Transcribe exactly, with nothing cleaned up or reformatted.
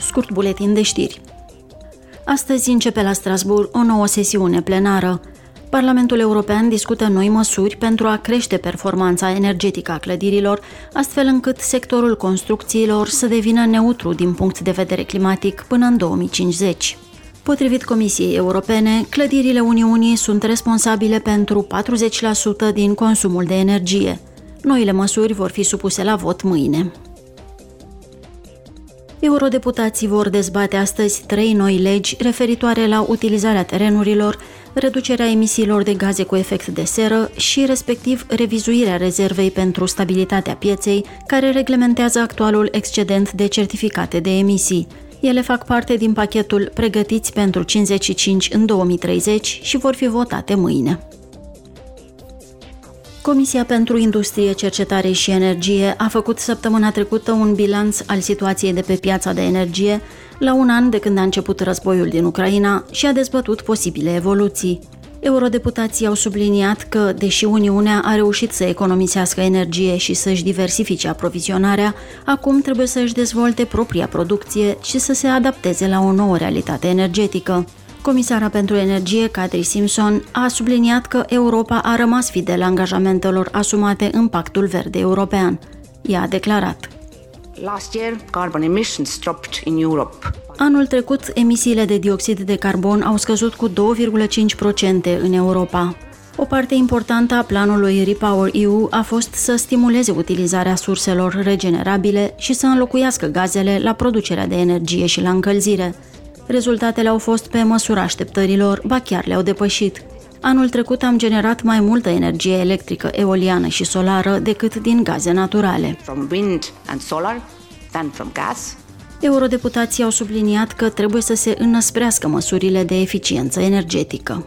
Scurt buletin de știri. Astăzi începe la Strasbourg o nouă sesiune plenară. Parlamentul European discută noi măsuri pentru a crește performanța energetică a clădirilor, astfel încât sectorul construcțiilor să devină neutru din punct de vedere climatic până în două mii cincizeci. Potrivit Comisiei Europene, clădirile Uniunii sunt responsabile pentru patruzeci la sută din consumul de energie. Noile măsuri vor fi supuse la vot mâine. Eurodeputații vor dezbate astăzi trei noi legi referitoare la utilizarea terenurilor, reducerea emisiilor de gaze cu efect de seră și, respectiv, revizuirea rezervei pentru stabilitatea pieței, care reglementează actualul excedent de certificate de emisii. Ele fac parte din pachetul Pregătiți pentru cincizeci și cinci în două mii treizeci și vor fi votate mâine. Comisia pentru Industrie, Cercetare și Energie a făcut săptămâna trecută un bilanț al situației de pe piața de energie la un an de când a început războiul din Ucraina și a dezbătut posibile evoluții. Eurodeputații au subliniat că, deși Uniunea a reușit să economisească energie și să-și diversifice aprovizionarea, acum trebuie să-și dezvolte propria producție și să se adapteze la o nouă realitate energetică. Comisara pentru Energie, Kadri Simpson, a subliniat că Europa a rămas fidel angajamentelor asumate în Pactul Verde European. Ea a declarat: Last year, carbon emissions dropped in Europe. Anul trecut, emisiile de dioxid de carbon au scăzut cu doi virgulă cinci la sută în Europa. O parte importantă a planului RePower E U a fost să stimuleze utilizarea surselor regenerabile și să înlocuiască gazele la producerea de energie și la încălzire. Rezultatele au fost pe măsura așteptărilor, ba chiar le-au depășit. Anul trecut am generat mai multă energie electrică, eoliană și solară decât din gaze naturale. From wind and solar, than from gas. Eurodeputații au subliniat că trebuie să se înăsprească măsurile de eficiență energetică.